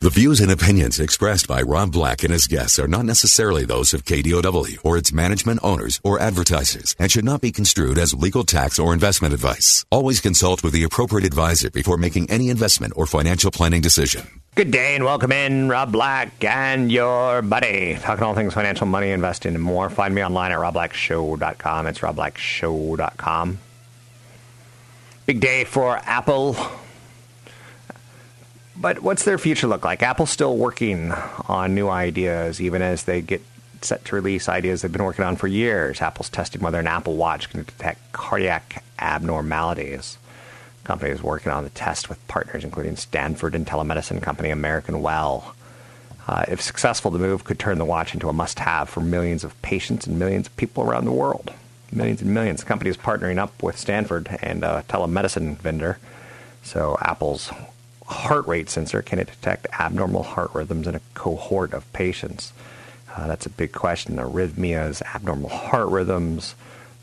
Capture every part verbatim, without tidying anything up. The views and opinions expressed by Rob Black and his guests are not necessarily those of K D O W or its management, owners, or advertisers, and should not be construed as legal, tax, or investment advice. Always consult with the appropriate advisor before making any investment or financial planning decision. Good day and welcome in, Rob Black and your buddy. Talking all things financial, money, investing, and more. Find me online at rob black show dot com. It's rob black show dot com. Big day for Apple. But what's their future look like? Apple's still working on new ideas, even as they get set to release ideas they've been working on for years. Apple's testing whether an Apple Watch can detect cardiac abnormalities. The company is working on the test with partners, including Stanford and telemedicine company American Well. Uh, if successful, the move could turn the watch into a must-have for millions of patients and millions of people around the world. Millions and millions. The company is partnering up with Stanford and a telemedicine vendor. So Apple's heart rate sensor, can it detect abnormal heart rhythms in a cohort of patients? Uh, that's a big question. Arrhythmias, abnormal heart rhythms,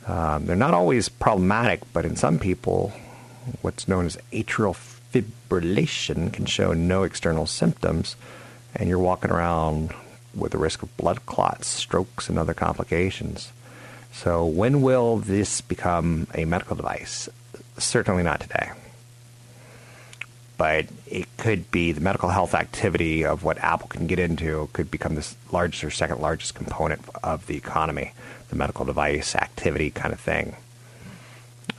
um, they're not always problematic, but in some people, what's known as atrial fibrillation can show no external symptoms, and you're walking around with the risk of blood clots, strokes, and other complications. So when will this become a medical device? Certainly not today. But it could be the medical health activity of what Apple can get into could become the largest or second largest component of the economy, the medical device activity kind of thing.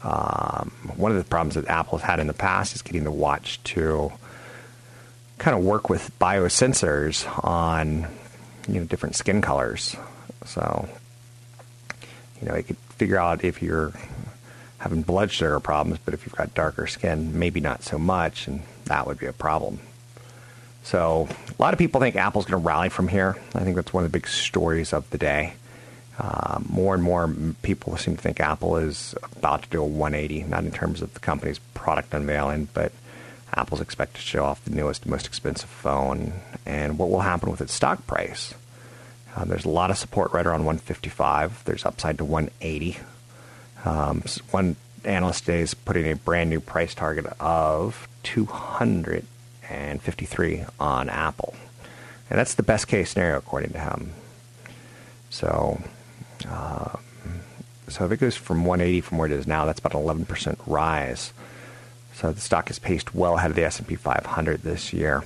Um, one of the problems that Apple has had in the past is getting the watch to kind of work with biosensors on, you know, different skin colors. So, you know, it could figure out if you're having blood sugar problems, but if you've got darker skin, maybe not so much, and that would be a problem. So a lot of people think Apple's going to rally from here. I think that's one of the big stories of the day. Uh, more and more people seem to think Apple is about to do a one eighty, not in terms of the company's product unveiling, but Apple's expected to show off the newest, most expensive phone and what will happen with its stock price. Uh, there's a lot of support right around one fifty-five. There's upside to one eighty. Um, one analyst today is putting a brand new price target of two hundred fifty-three on Apple. And that's the best case scenario, according to him. So uh, so if it goes from one eighty from where it is now, that's about an eleven percent rise. So the stock is paced well ahead of the S and P five hundred this year.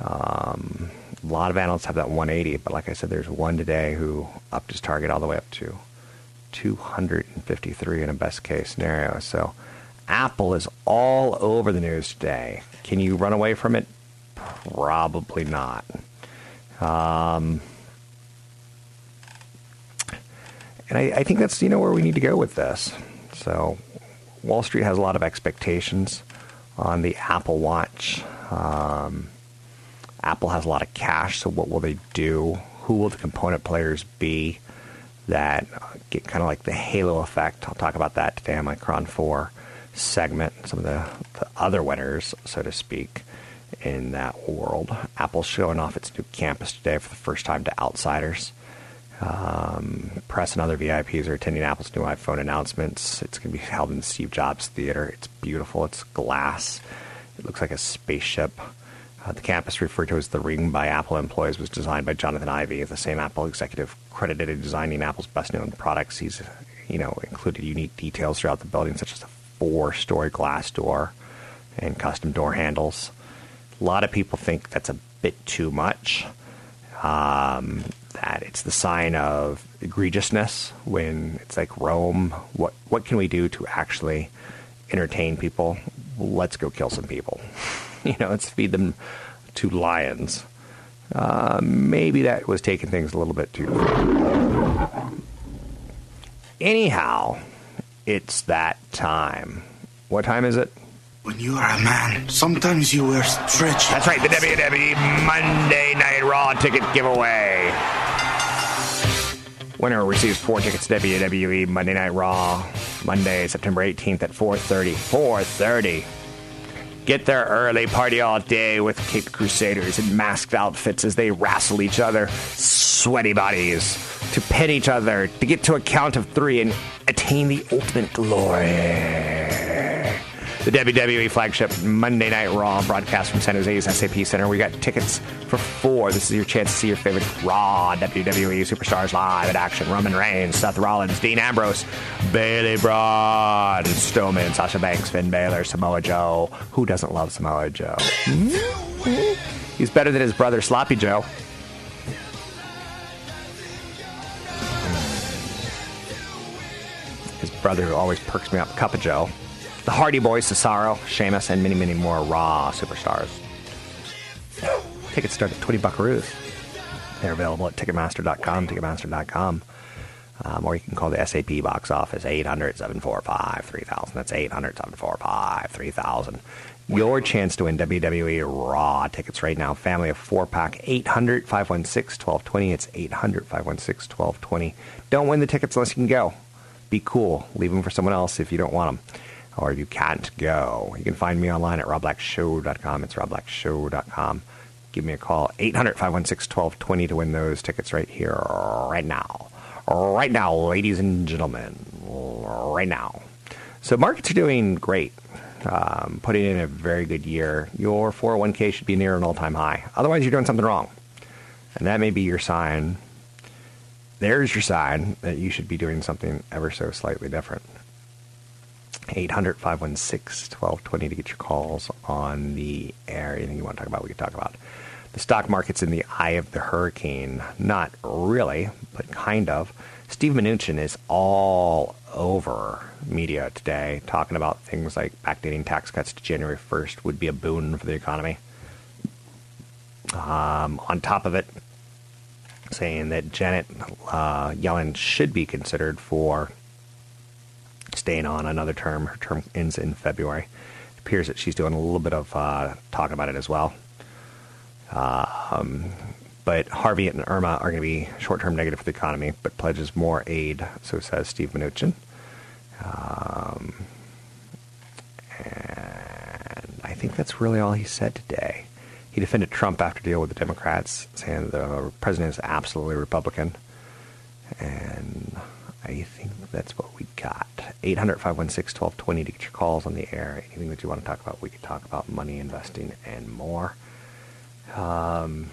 Um, a lot of analysts have that one eighty, but like I said, there's one today who upped his target all the way up to two hundred fifty-three in a best case scenario. So Apple is all over the news today. Can you run away from it? Probably not. Um, and I, I think that's, you know, where we need to go with this. So Wall Street has a lot of expectations on the Apple Watch. Um, Apple has a lot of cash. So what will they do? Who will the component players be that get kind of like the halo effect? I'll talk about that today on my Cron four segment, some of the, the other winners, so to speak, in that world. Apple's showing off its new campus today for the first time to outsiders. Um, press and other V I Ps are attending Apple's new iPhone announcements. It's going to be held in the Steve Jobs Theater. It's beautiful. It's glass. It looks like a spaceship. Uh, the campus, referred to as the Ring by Apple employees, was designed by Jonathan Ive, the same Apple executive credited in designing Apple's best-known products. He's, you know, included unique details throughout the building, such as a four-story glass door and custom door handles. A lot of people think that's a bit too much. Um, that it's the sign of egregiousness when it's like Rome. What what can we do to actually entertain people? Let's go kill some people. You know, let's feed them to lions. Uh, maybe that was taking things a little bit too far. Anyhow, it's that time. What time is it? When you are a man, sometimes you wear stretch. That's right, the W W E Monday Night Raw ticket giveaway. Winner receives four tickets to W W E Monday Night Raw, Monday, September eighteenth at four thirty. four thirty. Get there early, party all day with caped crusaders in masked outfits as they wrestle each other, sweaty bodies, to pin each other, to get to a count of three and attain the ultimate glory. The W W E flagship Monday Night Raw broadcast from San Jose's S A P Center. We got tickets for four. This is your chance to see your favorite Raw W W E superstars live in action. Roman Reigns, Seth Rollins, Dean Ambrose, Bayley, Braun Strowman, Sasha Banks, Finn Balor, Samoa Joe. Who doesn't love Samoa Joe? He's better than his brother Sloppy Joe. His brother who always perks me up, Cup of Joe. The Hardy Boys, Cesaro, Sheamus, and many, many more Raw superstars. Tickets start at twenty buckaroos. They're available at Ticketmaster dot com, Ticketmaster dot com. Um, or you can call the S A P box office, eight hundred, seven four five, three thousand. That's eight hundred, seven four five, three thousand. Your chance to win W W E Raw tickets right now. Family of four-pack, eight hundred, five one six, one two two zero. It's eight hundred, five one six, one two two zero. Don't win the tickets unless you can go. Be cool. Leave them for someone else if you don't want them. Or if you can't go, you can find me online at rob black show dot com. It's rob black show dot com. Give me a call, eight hundred, five one six, one two two zero, to win those tickets right here, right now. Right now, ladies and gentlemen. Right now. So markets are doing great. Um, putting in a very good year. Your four oh one k should be near an all-time high. Otherwise, you're doing something wrong. And that may be your sign. There's your sign that you should be doing something ever so slightly different. eight hundred, five one six, one two two zero to get your calls on the air. Anything you want to talk about, we can talk about. The stock market's in the eye of the hurricane. Not really, but kind of. Steve Mnuchin is all over media today, talking about things like backdating tax cuts to January first would be a boon for the economy. Um, on top of it, saying that Janet uh, Yellen should be considered for staying on another term. Her term ends in February. It appears that she's doing a little bit of uh, talking about it as well. Uh, um, but Harvey and Irma are going to be short-term negative for the economy, but pledges more aid, so says Steve Mnuchin. Um, and I think that's really all he said today. He defended Trump after deal with the Democrats, saying the president is absolutely Republican. And I think that's what we got. eight hundred, five one six, one two two zero to get your calls on the air. Anything that you want to talk about, we can talk about money, investing, and more. Um,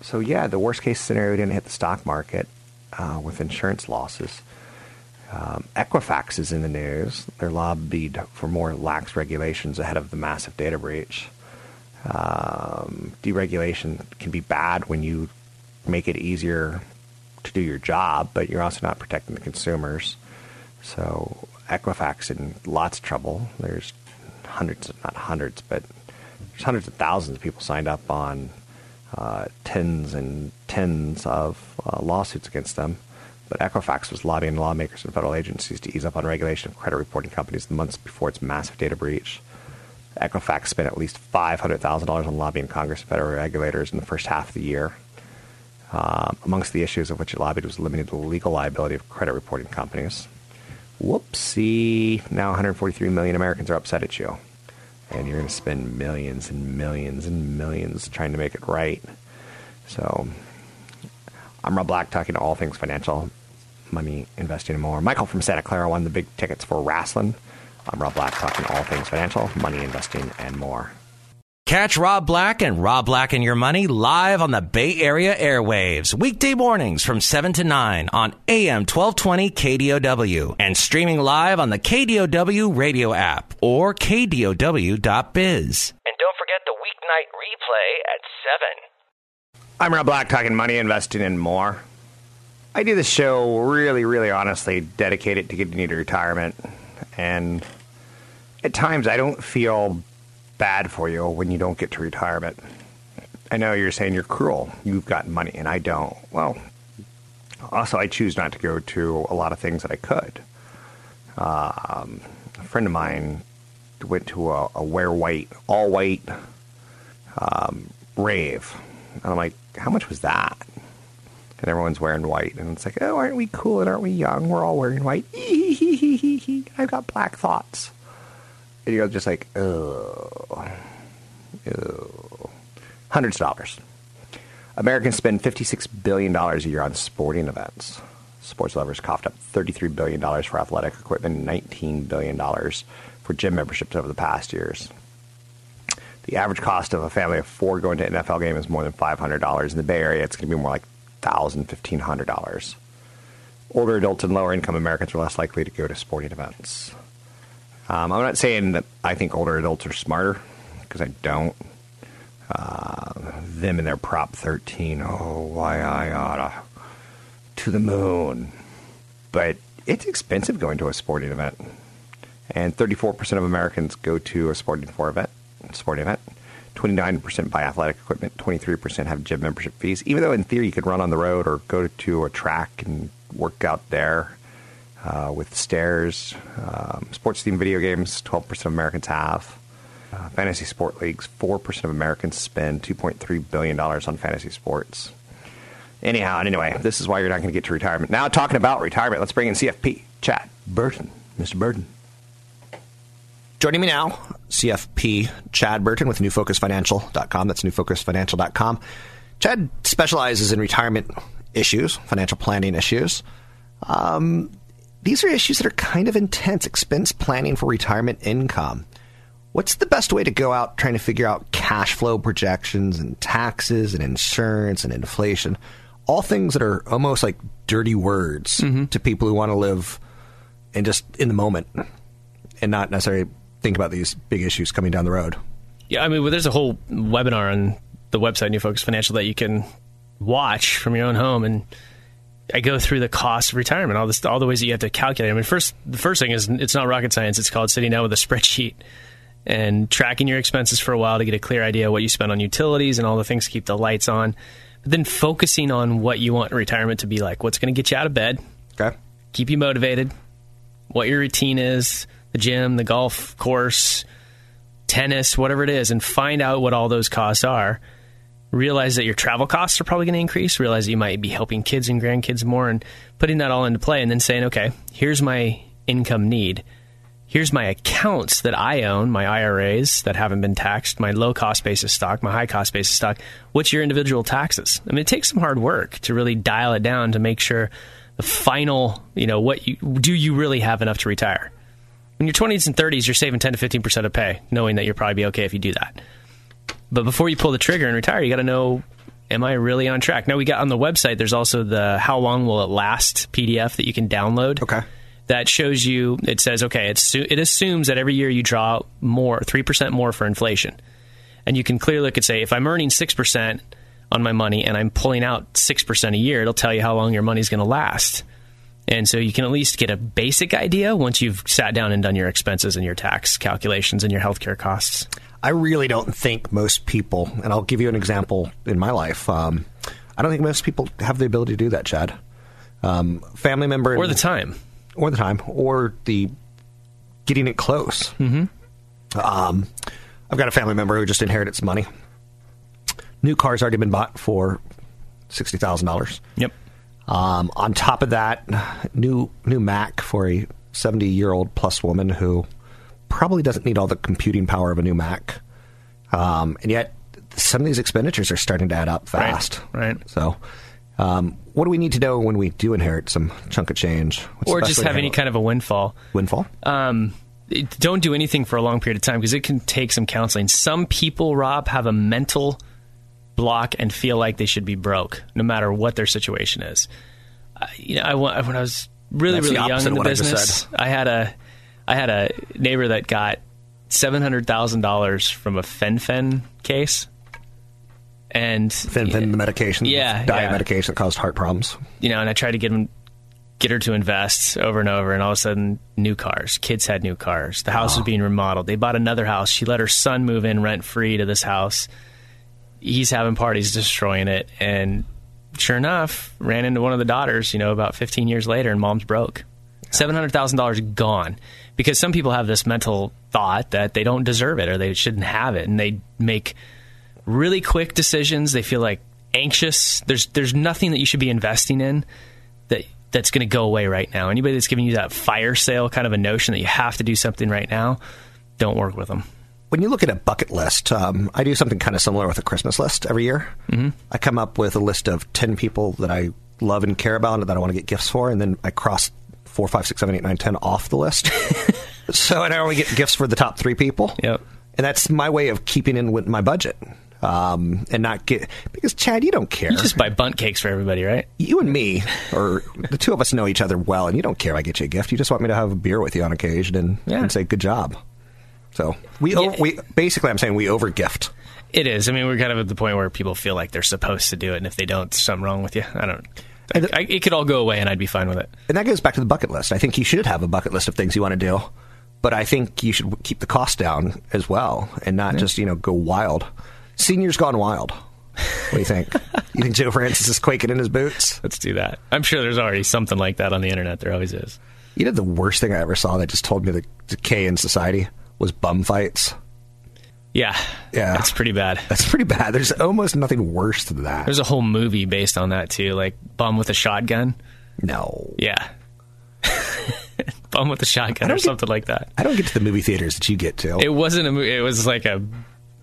so, yeah, the worst-case scenario didn't hit the stock market uh, with insurance losses. Um, Equifax is in the news. They're lobbied for more lax regulations ahead of the massive data breach. Um, deregulation can be bad when you make it easier to do your job, but you're also not protecting the consumers. So Equifax in lots of trouble. There's hundreds, not hundreds, but there's hundreds of thousands of people signed up on uh, tens and tens of uh, lawsuits against them. But Equifax was lobbying lawmakers and federal agencies to ease up on regulation of credit reporting companies the months before its massive data breach. Equifax spent at least five hundred thousand dollars on lobbying Congress and federal regulators in the first half of the year. Uh, amongst the issues of which it lobbied was limiting the legal liability of credit reporting companies. Whoopsie. Now one hundred forty-three million Americans are upset at you. And you're going to spend millions and millions and millions trying to make it right. So I'm Rob Black, talking to all things financial, money, investing, and more. Michael from Santa Clara won the big tickets for wrestling. I'm Rob Black, talking all things financial, money, investing, and more. Catch Rob Black and Rob Black and Your Money live on the Bay Area airwaves, weekday mornings from seven to nine on A M twelve twenty K D O W and streaming live on the K D O W radio app or K D O W dot biz. And don't forget the weeknight replay at seven. I'm Rob Black, talking money, investing, and more. I do this show really, really honestly, dedicated to getting you to retirement. And at times I don't feel bad for you when you don't get to retirement. I know you're saying you're cruel. You've got money and I don't. Well, also I choose not to go to a lot of things that I could. Um, a friend of mine went to a, a wear white, all white um, rave. And I'm like, how much was that? And everyone's wearing white. And it's like, oh, aren't we cool and aren't we young? We're all wearing white. I've got black thoughts. And you're just like, oh, oh. Hundreds of dollars. Americans spend fifty-six billion dollars a year on sporting events. Sports lovers coughed up thirty-three billion dollars for athletic equipment and nineteen billion dollars for gym memberships over the past years. The average cost of a family of four going to an N F L game is more than five hundred dollars. In the Bay Area, it's going to be more like one thousand dollars, fifteen hundred dollars. Older adults and lower-income Americans are less likely to go to sporting events. Um, I'm not saying that I think older adults are smarter, because I don't. Uh, them and their Prop thirteen, oh, why I oughta, to the moon. But it's expensive going to a sporting event. And thirty-four percent of Americans go to a sporting for event. sporting event. twenty-nine percent buy athletic equipment. twenty-three percent have gym membership fees. Even though in theory you could run on the road or go to a track and work out there uh, with stairs. Um, sports-themed video games, twelve percent of Americans have. Uh, fantasy sport leagues, four percent of Americans spend two point three billion dollars on fantasy sports. Anyhow, and anyway, this is why you're not going to get to retirement. Now, talking about retirement, let's bring in C F P, Chad Burton. Mister Burton. Joining me now, C F P Chad Burton with new focus financial dot com. That's new focus financial dot com. Chad specializes in retirement issues, financial planning issues. Um, these are issues that are kind of intense, expense planning for retirement income. What's the best way to go out trying to figure out cash flow projections and taxes and insurance and inflation? All things that are almost like dirty words mm-hmm. to people who want to live and just in the moment and not necessarily think about these big issues coming down the road. Yeah, I mean, well, there's a whole webinar on the website, New Focus Financial, that you can watch from your own home. And I go through the cost of retirement, all this, all the ways that you have to calculate. I mean, first, the first thing is it's not rocket science. It's called sitting down with a spreadsheet and tracking your expenses for a while to get a clear idea of what you spend on utilities and all the things to keep the lights on. But then focusing on what you want retirement to be like, what's going to get you out of bed, okay, keep you motivated, what your routine is, the gym, the golf course, tennis, whatever it is, and find out what all those costs are. Realize that your travel costs are probably going to increase. Realize that you might be helping kids and grandkids more and putting that all into play and then saying, okay, here's my income need. Here's my accounts that I own, my I R As that haven't been taxed, my low-cost basis stock, my high-cost basis stock. What's your individual taxes? I mean, it takes some hard work to really dial it down to make sure the final, you know, what you, do you really have enough to retire? When you're twenties and thirties, you're saving ten to fifteen percent of pay, knowing that you'll probably be okay if you do that. But before you pull the trigger and retire, you got to know, am I really on track? Now, we got on the website, there's also the How Long Will It Last P D F that you can download. Okay. That shows you, it says, okay, it's, it assumes that every year you draw more, three percent more for inflation. And you can clearly look and say, if I'm earning six percent on my money and I'm pulling out six percent a year, it'll tell you how long your money's going to last. And so you can at least get a basic idea once you've sat down and done your expenses and your tax calculations and your healthcare costs. I really don't think most people, and I'll give you an example in my life, um, I don't think most people have the ability to do that, Chad. Um, family member... Or the time. Or the time, or the getting it close. Mm-hmm. Um, I've got a family member who just inherited some money. New car's already been bought for sixty thousand dollars. Yep. Um, on top of that, new new Mac for a seventy-year-old plus woman who probably doesn't need all the computing power of a new Mac. Um, and yet, some of these expenditures are starting to add up fast. Right, right. So... Um, what do we need to know when we do inherit some chunk of change? What's or just have any kind of a windfall. Windfall? Um, it, don't do anything for a long period of time because it can take some counseling. Some people, Rob, have a mental block and feel like they should be broke no matter what their situation is. Uh, you know, I, when I was really, That's really young in the business, I, I had a I had a neighbor that got seven hundred thousand dollars from a fen-phen case. And Fen Fen, the medication, yeah, diet yeah. medication that caused heart problems. You know, and I tried to get him, get her to invest over and over, and all of a sudden, new cars. Kids had new cars. The house oh. was being remodeled. They bought another house. She let her son move in rent free to this house. He's having parties, destroying it, and sure enough, ran into one of the daughters. You know, about fifteen years later, and mom's broke. seven hundred thousand dollars gone. because some people have this mental thought that they don't deserve it or they shouldn't have it. And they make really quick decisions. They feel like anxious. There's there's nothing that you should be investing in that that's going to go away right now. Anybody that's giving you that fire sale kind of a notion that you have to do something right now, don't work with them. When you look at a bucket list, um, I do something kind of similar with a Christmas list every year. Mm-hmm. I come up with a list of ten people that I love and care about and that I want to get gifts for, and then I cross four, five, six, seven, eight, nine, ten off the list. So and I only get gifts for the top three people. Yep. And that's my way of keeping in with my budget. Um, and not get, because Chad, you don't care. You just buy bundt cakes for everybody, right? You and me, or the two of us know each other well, and you don't care if I get you a gift. You just want me to have a beer with you on occasion and, yeah. and say, good job. So we, yeah. we basically, I'm saying we over gift. It is. I mean, we're kind of at the point where people feel like they're supposed to do it. And if they don't, something's wrong with you. I don't I, the, I, it could all go away and I'd be fine with it. And that goes back to the bucket list. I think you should have a bucket list of things you want to do, but I think you should keep the cost down as well and not yeah. just, you know, go wild. Senior's gone wild. What do you think? You think Joe Francis is quaking in his boots? Let's do that. I'm sure there's already something like that on the internet. There always is. You know, the worst thing I ever saw that just told me the decay in society was bum fights. Yeah. Yeah. That's pretty bad. That's pretty bad. There's almost nothing worse than that. There's a whole movie based on that, too. Like, Bum with a Shotgun. No. Yeah. Bum with a Shotgun or get, something like that. I don't get to the movie theaters that you get to. It wasn't a movie. It was like a...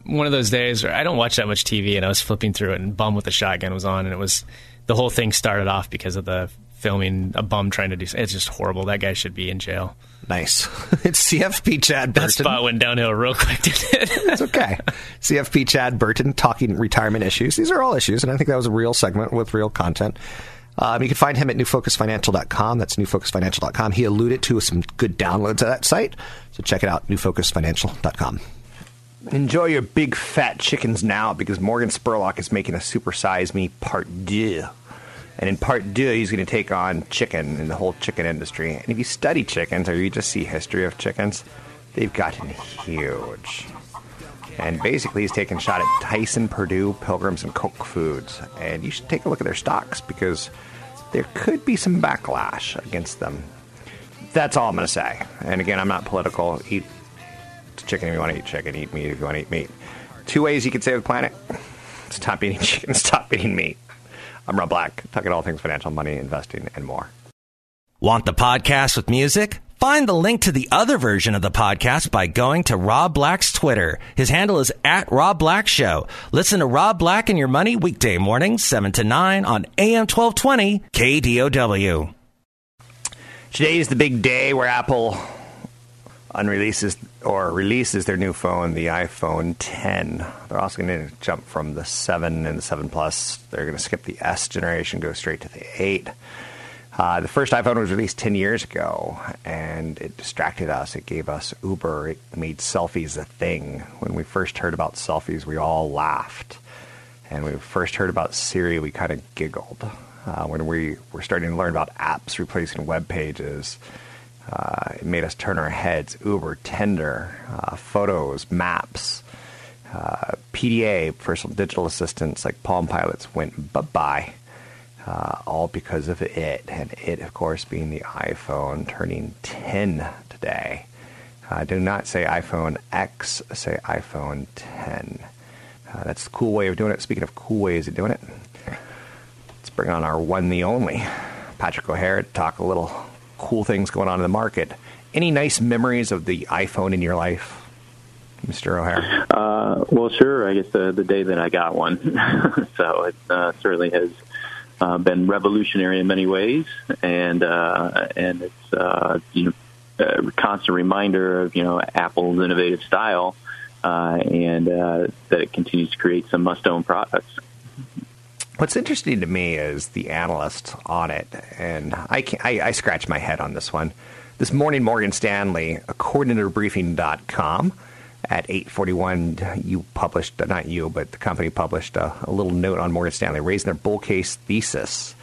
one of those days where I don't watch that much T V, and I was flipping through it, and Bum with a Shotgun was on, and it was the whole thing started off because of the filming a bum trying to do. It's just horrible. That guy should be in jail. Nice. It's C F P Chad Burton. That spot went downhill real quick, didn't it? It's okay. C F P Chad Burton talking retirement issues. These are all issues, and I think that was a real segment with real content. Um, you can find him at new focus financial dot com. That's new focus financial dot com. He alluded to some good downloads at that site, so check it out, new focus financial dot com. Enjoy your big fat chickens now because Morgan Spurlock is making a Super Size Me Part Deux. And in Part Deux, he's going to take on chicken and the whole chicken industry. And if you study chickens or you just see history of chickens, they've gotten huge. And basically, he's taking a shot at Tyson, Purdue, Pilgrims, and Coke Foods. And you should take a look at their stocks because there could be some backlash against them. That's all I'm going to say. And again, I'm not political. Eat chicken if you want to eat chicken, eat meat if you want to eat meat. Two ways you can save the planet: stop eating chicken, stop eating meat. I'm Rob Black, talking all things financial, money, investing, and more. Want the podcast with music? Find the link to the other version of the podcast by going to Rob Black's Twitter. His handle is at Rob Black Show. Listen to Rob Black and Your Money weekday mornings seven to nine on A M twelve twenty K D O W. Today is the big day where Apple unreleases or releases their new phone, the iPhone ten. They're also going to jump from the seven and the seven Plus. They're going to skip the S generation, go straight to the eight. Uh, the first iPhone was released ten years ago, and it distracted us. It gave us Uber. It made selfies a thing. When we first heard about selfies, we all laughed. And when we first heard about Siri, we kind of giggled. Uh, when we were starting to learn about apps replacing web pages, Uh, it made us turn our heads. Uber, Tinder, uh, photos, maps, uh, P D A, personal digital assistants like Palm Pilots went bye-bye, uh, all because of it. And it, of course, being the iPhone turning ten today. Uh, do not say iPhone X, say iPhone ten. Uh, that's the cool way of doing it. Speaking of cool ways of doing it, let's bring on our one, the only, Patrick O'Hare, to talk a little cool things going on in the market. Any nice memories of the iPhone in your life, Mister O'Hare? Uh, well, sure. I guess the, the day that I got one. So it uh, certainly has uh, been revolutionary in many ways, and uh, and it's uh, you know, a constant reminder of you know Apple's innovative style, uh, and uh, that it continues to create some must-own products. What's interesting to me is the analysts on it, and I, can't, I, I scratch my head on this one. This morning, Morgan Stanley, according to briefing dot com, at eight forty-one, you published, not you, but the company published a, a little note on Morgan Stanley, raising their bull case thesis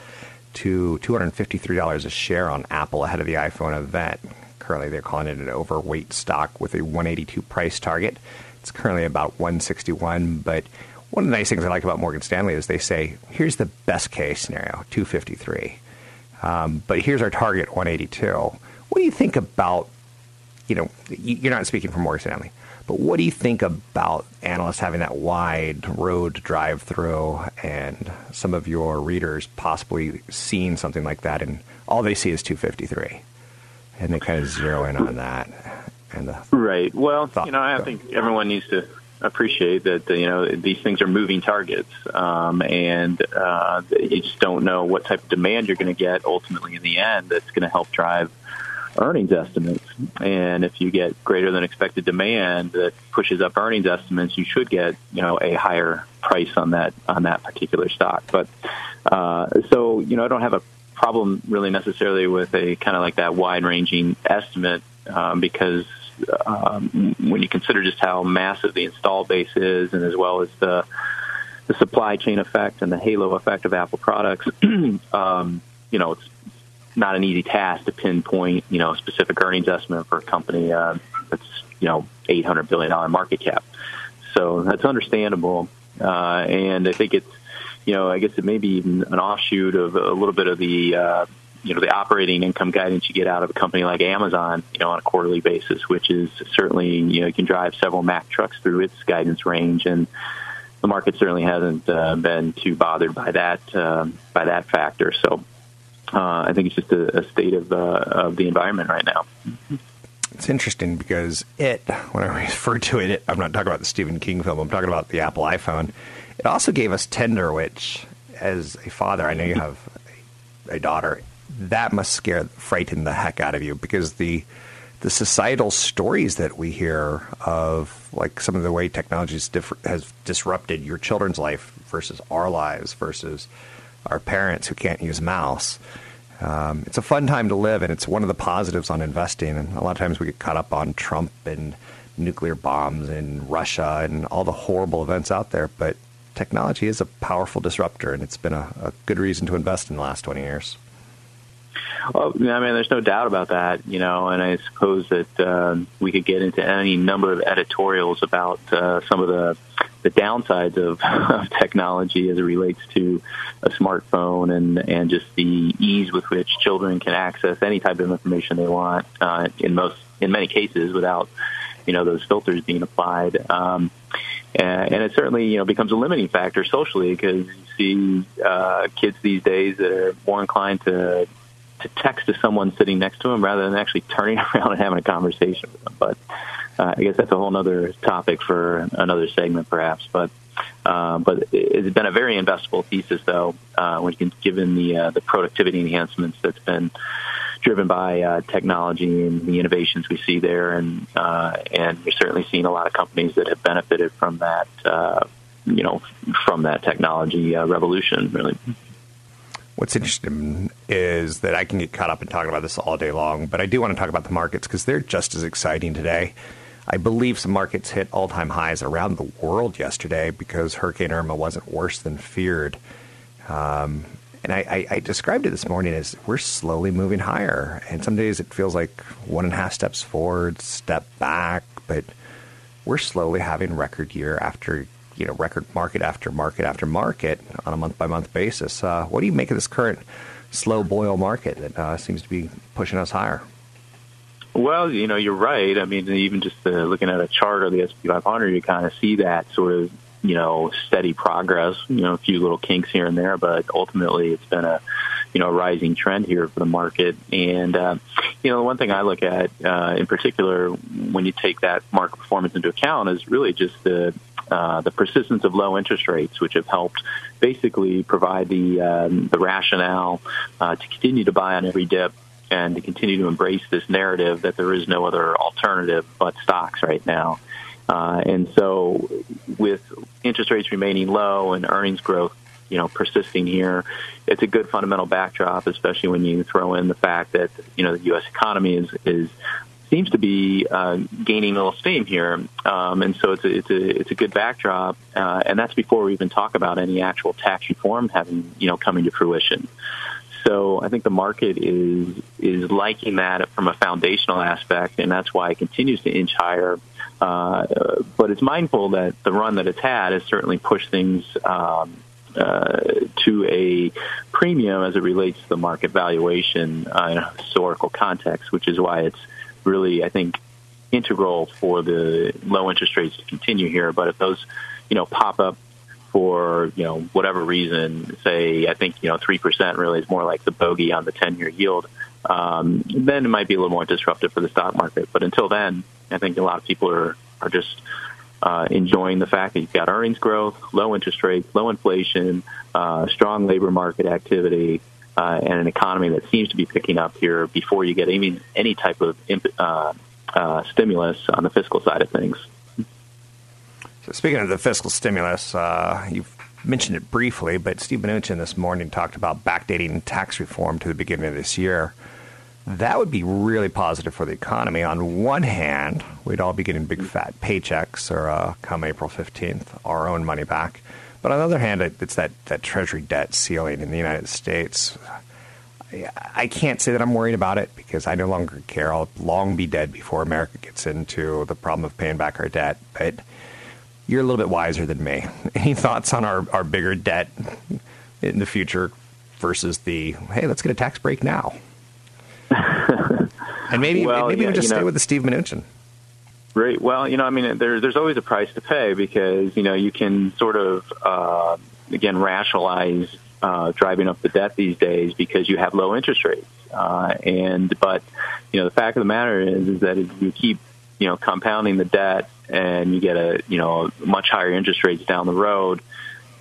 to two hundred fifty-three dollars a share on Apple ahead of the iPhone event. Currently, they're calling it an overweight stock with a one eighty-two price target. It's currently about one sixty-one, but one of the nice things I like about Morgan Stanley is they say, here's the best case scenario, two fifty-three. Um, but here's our target, one eighty-two. What do you think about you know, you're not speaking for Morgan Stanley, but what do you think about analysts having that wide road to drive through and some of your readers possibly seeing something like that and all they see is two fifty-three and they kind of zero in on that? And the right. Well, thought, you know, I so. think everyone needs to appreciate that, you know, these things are moving targets, um, and uh, you just don't know what type of demand you're going to get ultimately in the end that's going to help drive earnings estimates. And if you get greater than expected demand that pushes up earnings estimates, you should get, you know, a higher price on that on that particular stock. But uh, so, you know, I don't have a problem really necessarily with a kind of like that wide-ranging estimate um, because um, when you consider just how massive the install base is, and as well as the the supply chain effect and the halo effect of Apple products, um, you know, it's not an easy task to pinpoint, you know, a specific earnings estimate for a company uh, that's, you know, eight hundred billion dollars market cap. So that's understandable. Uh, and I think it's, you know, I guess it may be even an offshoot of a little bit of the, uh, you know, the operating income guidance you get out of a company like Amazon, you know, on a quarterly basis, which is certainly, you know, you can drive several Mack trucks through its guidance range. And the market certainly hasn't uh, been too bothered by that, uh, by that factor. So, Uh, I think it's just a, a state of, uh, of the environment right now. It's interesting because it, when I refer to it, it, I'm not talking about the Stephen King film. I'm talking about the Apple iPhone. It also gave us Tinder, which, as a father, I know you have a, a daughter. That must scare, frighten the heck out of you because the the societal stories that we hear of, like some of the way technology has disrupted your children's life versus our lives versus our parents who can't use mouse. Um, it's a fun time to live, and it's one of the positives on investing. And a lot of times we get caught up on Trump and nuclear bombs and Russia and all the horrible events out there. But technology is a powerful disruptor, and it's been a, a good reason to invest in the last twenty years. Well, I mean, there's no doubt about that, you know, and I suppose that uh, we could get into any number of editorials about uh, some of the, the downsides of, of technology as it relates to a smartphone and, and just the ease with which children can access any type of information they want uh, in most in many cases without, you know, those filters being applied. Um, and, and it certainly, you know, becomes a limiting factor socially because you see uh, kids these days that are more inclined to to text to someone sitting next to them rather than actually turning around and having a conversation with them. But uh, I guess that's a whole other topic for another segment, perhaps. But uh, but it's been a very investable thesis, though, uh, when you can, given the uh, the productivity enhancements that's been driven by uh, technology and the innovations we see there, and uh, and we're certainly seeing a lot of companies that have benefited from that, uh, you know, from that technology uh, revolution, really. What's interesting is that I can get caught up in talking about this all day long, but I do want to talk about the markets because they're just as exciting today. I believe some markets hit all-time highs around the world yesterday because Hurricane Irma wasn't worse than feared. Um, and I, I, I described it this morning as we're slowly moving higher. And some days it feels like one and a half steps forward, step back, but we're slowly having record year after you know, record market after market after market on a month-by-month basis. Uh, what do you make of this current slow boil market that uh, seems to be pushing us higher? Well, you know, you're right. I mean, even just uh, looking at a chart of the S and P five hundred, you kind of see that sort of, you know, steady progress, you know, a few little kinks here and there, but ultimately it's been a, you know, a rising trend here for the market. And, uh, you know, the one thing I look at uh, in particular when you take that market performance into account is really just the Uh, the persistence of low interest rates, which have helped basically provide the um, the rationale uh, to continue to buy on every dip and to continue to embrace this narrative that there is no other alternative but stocks right now. Uh, and so with interest rates remaining low and earnings growth, you know, persisting here, it's a good fundamental backdrop, especially when you throw in the fact that, you know, the U S economy is, is seems to be uh, gaining a little steam here, um, and so it's a, it's a it's a good backdrop, uh, and that's before we even talk about any actual tax reform having you know coming to fruition. So I think the market is is liking that from a foundational aspect, and that's why it continues to inch higher. Uh, but it's mindful that the run that it's had has certainly pushed things Um, Uh, to a premium as it relates to the market valuation uh, in a historical context, which is why it's really, I think, integral for the low interest rates to continue here. But if those, you know, pop up for, you know, whatever reason, say, I think, you know, three percent really is more like the bogey on the ten-year yield, um, then it might be a little more disruptive for the stock market. But until then, I think a lot of people are, are just uh, enjoying the fact that you've got earnings growth, low interest rates, low inflation, uh, strong labor market activity, uh, and an economy that seems to be picking up here before you get any, any type of imp- uh, uh, stimulus on the fiscal side of things. So speaking of the fiscal stimulus, uh, you've mentioned it briefly, but Steve Mnuchin this morning talked about backdating tax reform to the beginning of this year. That would be really positive for the economy. On one hand, we'd all be getting big fat paychecks or uh, come April fifteenth, our own money back. But on the other hand, it's that, that Treasury debt ceiling in the United States. I, I can't say that I'm worried about it because I no longer care. I'll long be dead before America gets into the problem of paying back our debt. But you're a little bit wiser than me. Any thoughts on our, our bigger debt in the future versus the, hey, let's get a tax break now? And maybe well, maybe yeah, we just you know, stay with the Steve Mnuchin. Right. Well, you know, I mean, there, there's always a price to pay because, you know, you can sort of, uh, again, rationalize uh, driving up the debt these days because you have low interest rates. Uh, and but, you know, the fact of the matter is, is that if you keep, you know, compounding the debt and you get a, you know, much higher interest rates down the road,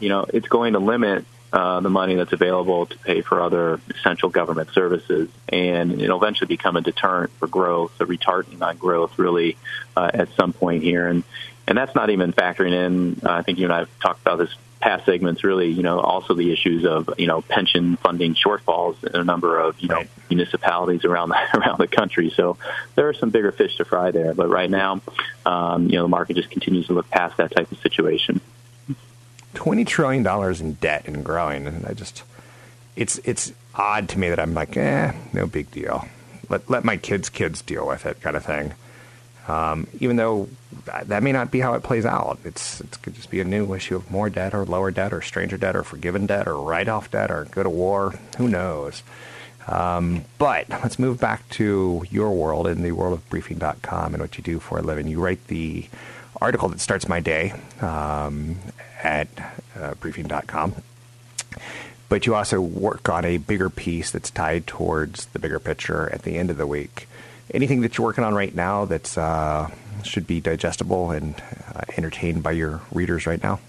you know, it's going to limit Uh, the money that's available to pay for other essential government services, and it'll eventually become a deterrent for growth, a retardant on growth, really, uh, at some point here. And and that's not even factoring in, uh, I think you and I have talked about this past segments, really, you know, also the issues of, you know, pension funding shortfalls in a number of, you know, right. municipalities around the, around the country. So there are some bigger fish to fry there. But right now, um, you know, the market just continues to look past that type of situation. twenty trillion dollars in debt and growing. And I just, it's it's odd to me that I'm like, eh, no big deal. Let let my kids' kids deal with it kind of thing. Um, even though that may not be how it plays out. It's it could just be a new issue of more debt or lower debt or stranger debt or forgiven debt or write-off debt or go to war. Who knows? Um, but let's move back to your world and the world of briefing dot com and what you do for a living. You write the article that starts my day um, at uh, briefing dot com. But you also work on a bigger piece that's tied towards the bigger picture at the end of the week. Anything that you're working on right now that uh, should be digestible and uh, entertained by your readers right now?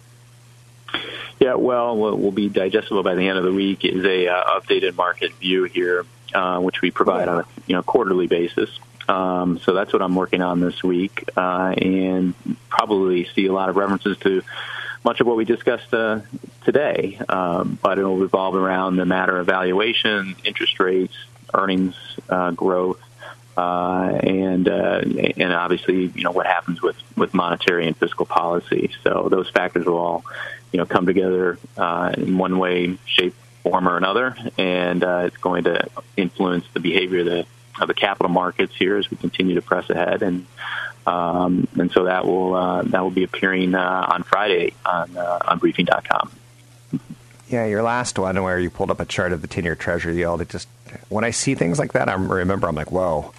Yeah, well, what will be digestible by the end of the week is a uh, updated market view here, uh, which we provide oh, yeah. on a you know quarterly basis. Um, so that's what I'm working on this week, uh, and probably see a lot of references to much of what we discussed uh, today, um, but it will revolve around the matter of valuation, interest rates, earnings uh, growth, uh, and uh, and obviously you know what happens with, with monetary and fiscal policy. So those factors will all you know come together uh, in one way, shape, form, or another, and uh, it's going to influence the behavior that. Of the capital markets here as we continue to press ahead, and um, and so that will uh, that will be appearing uh, on Friday on uh, on briefing dot com. Yeah, your last one where you pulled up a chart of the ten-year Treasury yield. It just when I see things like that, I remember I'm like, whoa,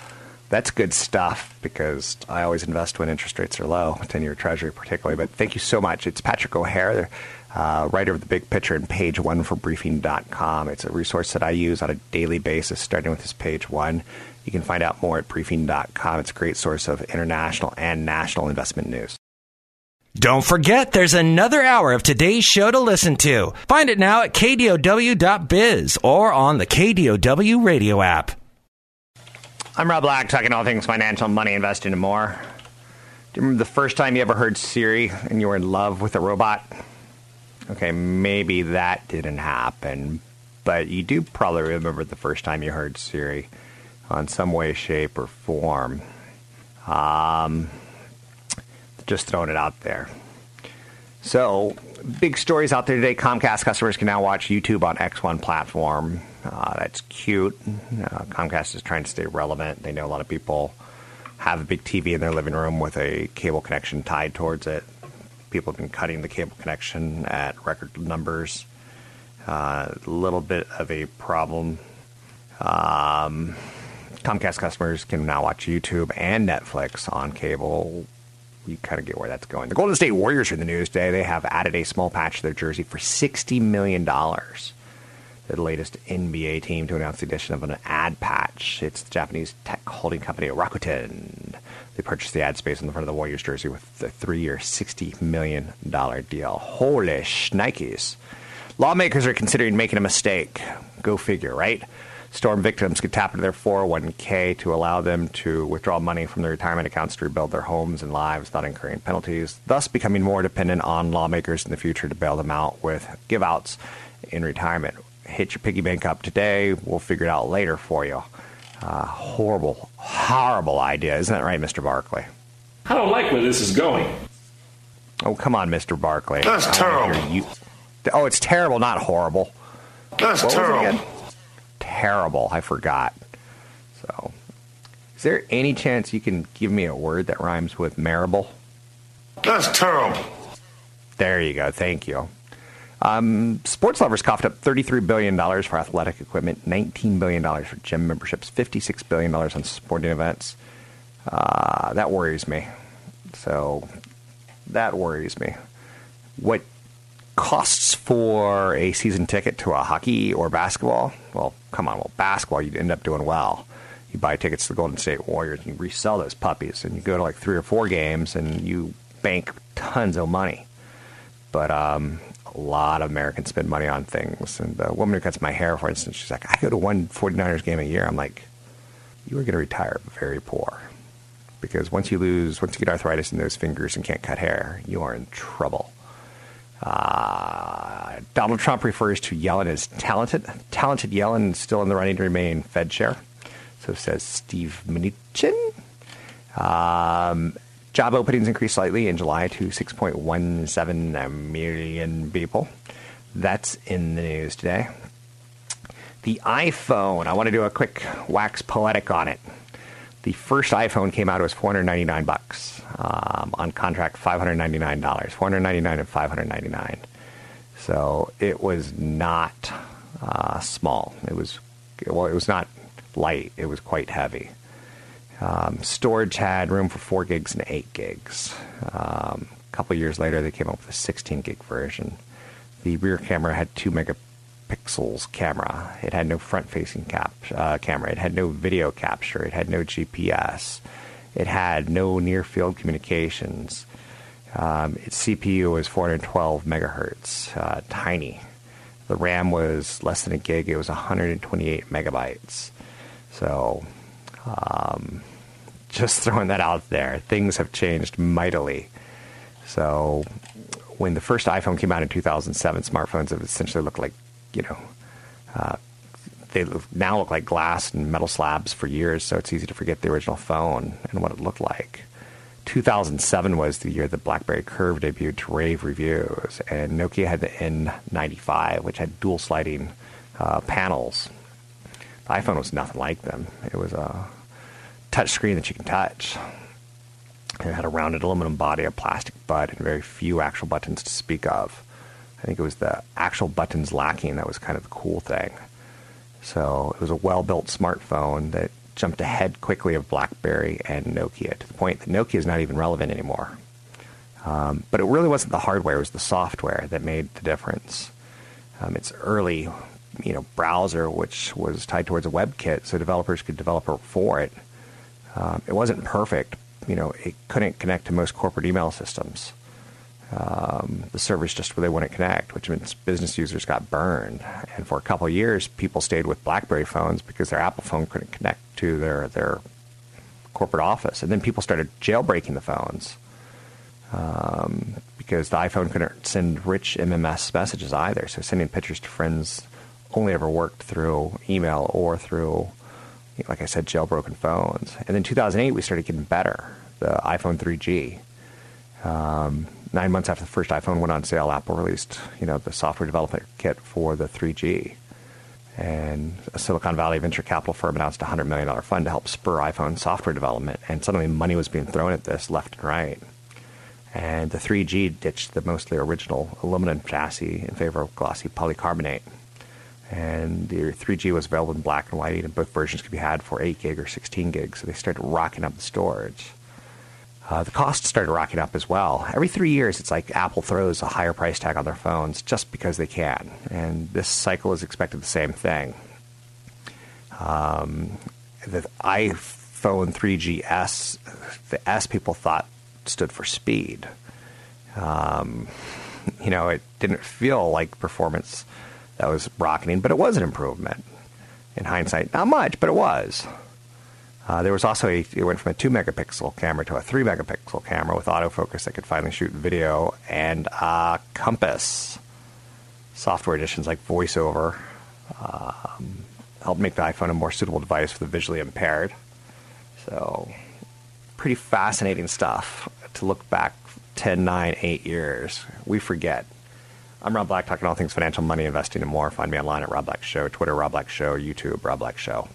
that's good stuff because I always invest when interest rates are low, ten-year Treasury particularly. But thank you so much. It's Patrick O'Hare, Uh, writer of the big picture and page one for briefing dot com. It's a resource that I use on a daily basis, starting with this page one. You can find out more at briefing dot com. It's a great source of international and national investment news. Don't forget, there's another hour of today's show to listen to. Find it now at K D O W dot biz or on the K D O W radio app. I'm Rob Black, talking all things financial, money, investing, and more. Do you remember the first time you ever heard Siri and you were in love with a robot? Okay, maybe that didn't happen, but you do probably remember the first time you heard Siri on some way, shape, or form. Um, just throwing it out there. So, big stories out there today. Comcast customers can now watch YouTube on X one platform. Uh, that's cute. Uh, Comcast is trying to stay relevant. They know a lot of people have a big T V in their living room with a cable connection tied towards it. People have been cutting the cable connection at record numbers. A uh, little bit of a problem. Um, Comcast customers can now watch YouTube and Netflix on cable. You kind of get where that's going. The Golden State Warriors are in the news today. They have added a small patch to their jersey for sixty million dollars. They're the latest N B A team to announce the addition of an ad patch. It's the Japanese tech holding company Rakuten. They purchased the ad space on the front of the Warriors jersey with a three-year, sixty million dollars deal. Holy shnikes. Lawmakers are considering making a mistake. Go figure, right? Storm victims could tap into their four oh one k to allow them to withdraw money from their retirement accounts to rebuild their homes and lives without incurring penalties, thus becoming more dependent on lawmakers in the future to bail them out with give-outs in retirement. Hit your piggy bank up today. We'll figure it out later for you. Uh, horrible, horrible idea. Isn't that right, Mister Barkley? I don't like where this is going. Oh, come on, Mister Barkley. That's uh, terrible. You... Oh, it's terrible, not horrible. That's what terrible. Terrible. I forgot. So, is there any chance you can give me a word that rhymes with marable? That's terrible. There you go. Thank you. Um, sports lovers coughed up thirty-three billion dollars for athletic equipment, nineteen billion dollars for gym memberships, fifty-six billion dollars on sporting events. Uh, that worries me. So, that worries me. What costs for a season ticket to a hockey or basketball? Well, come on. Well, basketball, you'd end up doing well. You buy tickets to the Golden State Warriors and you resell those puppies and you go to like three or four games and you bank tons of money. But um, a lot of Americans spend money on things. And the woman who cuts my hair, for instance, she's like, I go to one 49ers game a year. I'm like, you are going to retire very poor. Because once you lose, once you get arthritis in those fingers and can't cut hair, you are in trouble. Uh, Donald Trump refers to Yellen as talented. Talented Yellen is still in the running to remain Fed chair. So says Steve Mnuchin. Um, job openings increased slightly in July to six point one seven million people. That's in the news today. The iPhone. I want to do a quick wax poetic on it. The first iPhone came out, it was four hundred ninety-nine bucks um, on contract, five hundred ninety-nine dollars, four hundred ninety-nine dollars and five hundred ninety-nine dollars. So it was not uh, small. It was, well, it was not light. It was quite heavy. Um, storage had room for four gigs and eight gigs. Um, a couple years later, they came up with a sixteen gig version. The rear camera had two megapixels. Pixels camera. It had no front-facing cap uh, camera. It had no video capture. It had no G P S. It had no near-field communications. Um, its C P U was four hundred twelve megahertz, uh, tiny. The RAM was less than a gig. It was one hundred twenty-eight megabytes. So, um, just throwing that out there. Things have changed mightily. So, when the first iPhone came out in two thousand seven, smartphones have essentially looked like You know, uh, they now look like glass and metal slabs for years, so it's easy to forget the original phone and what it looked like. two thousand seven was the year that BlackBerry Curve debuted to rave reviews, and Nokia had the N ninety-five, which had dual sliding uh, panels. The iPhone was nothing like them. It was a touch screen that you can touch. It had a rounded aluminum body, a plastic butt, and very few actual buttons to speak of. I think it was the actual buttons lacking that was kind of the cool thing. So it was a well-built smartphone that jumped ahead quickly of BlackBerry and Nokia to the point that Nokia is not even relevant anymore. Um, but it really wasn't the hardware, it was the software that made the difference. Um, its early you know, browser, which was tied towards a WebKit, so developers could develop for it. Um, it wasn't perfect. You know, it couldn't connect to most corporate email systems. Um, the servers just where they wouldn't connect, which means business users got burned. And for a couple of years, people stayed with BlackBerry phones because their Apple phone couldn't connect to their, their corporate office. And then people started jailbreaking the phones um, because the iPhone couldn't send rich M M S messages either. So sending pictures to friends only ever worked through email or through, you know, like I said, jailbroken phones. And then two thousand eight, we started getting better. The iPhone three G. Um, nine months after the first iPhone went on sale, Apple released, you know, the software development kit for the three G. And a Silicon Valley venture capital firm announced a one hundred million dollars fund to help spur iPhone software development. And suddenly money was being thrown at this left and right. And the three G ditched the mostly original aluminum chassis in favor of glossy polycarbonate. and the three G was available in black and white, and both versions could be had for eight gig or sixteen gig, so they started rocking up the storage. Uh, the cost started rocking up as well. Every three years, it's like Apple throws a higher price tag on their phones just because they can, and this cycle is expected the same thing. Um, the iPhone three G S, the S people thought stood for speed. Um, you know, it didn't feel like performance that was rocketing, but it was an improvement. In hindsight, not much, but it was. Uh, there was also a, it went from a two megapixel camera to a three megapixel camera with autofocus that could finally shoot video, and uh, Compass software additions like VoiceOver um, helped make the iPhone a more suitable device for the visually impaired. So, pretty fascinating stuff to look back ten, nine, eight years. We forget. I'm Rob Black, talking all things financial, money, investing, and more. Find me online at Rob Black Show, Twitter, Rob Black Show, YouTube, Rob Black Show.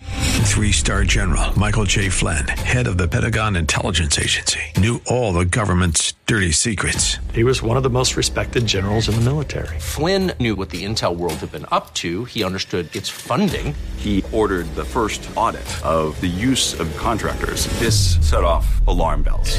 Three-star General Michael J. Flynn, head of the Pentagon Intelligence Agency, knew all the government's dirty secrets. He was one of the most respected generals in the military. Flynn knew what the intel world had been up to. He understood its funding. He ordered the first audit of the use of contractors. This set off alarm bells.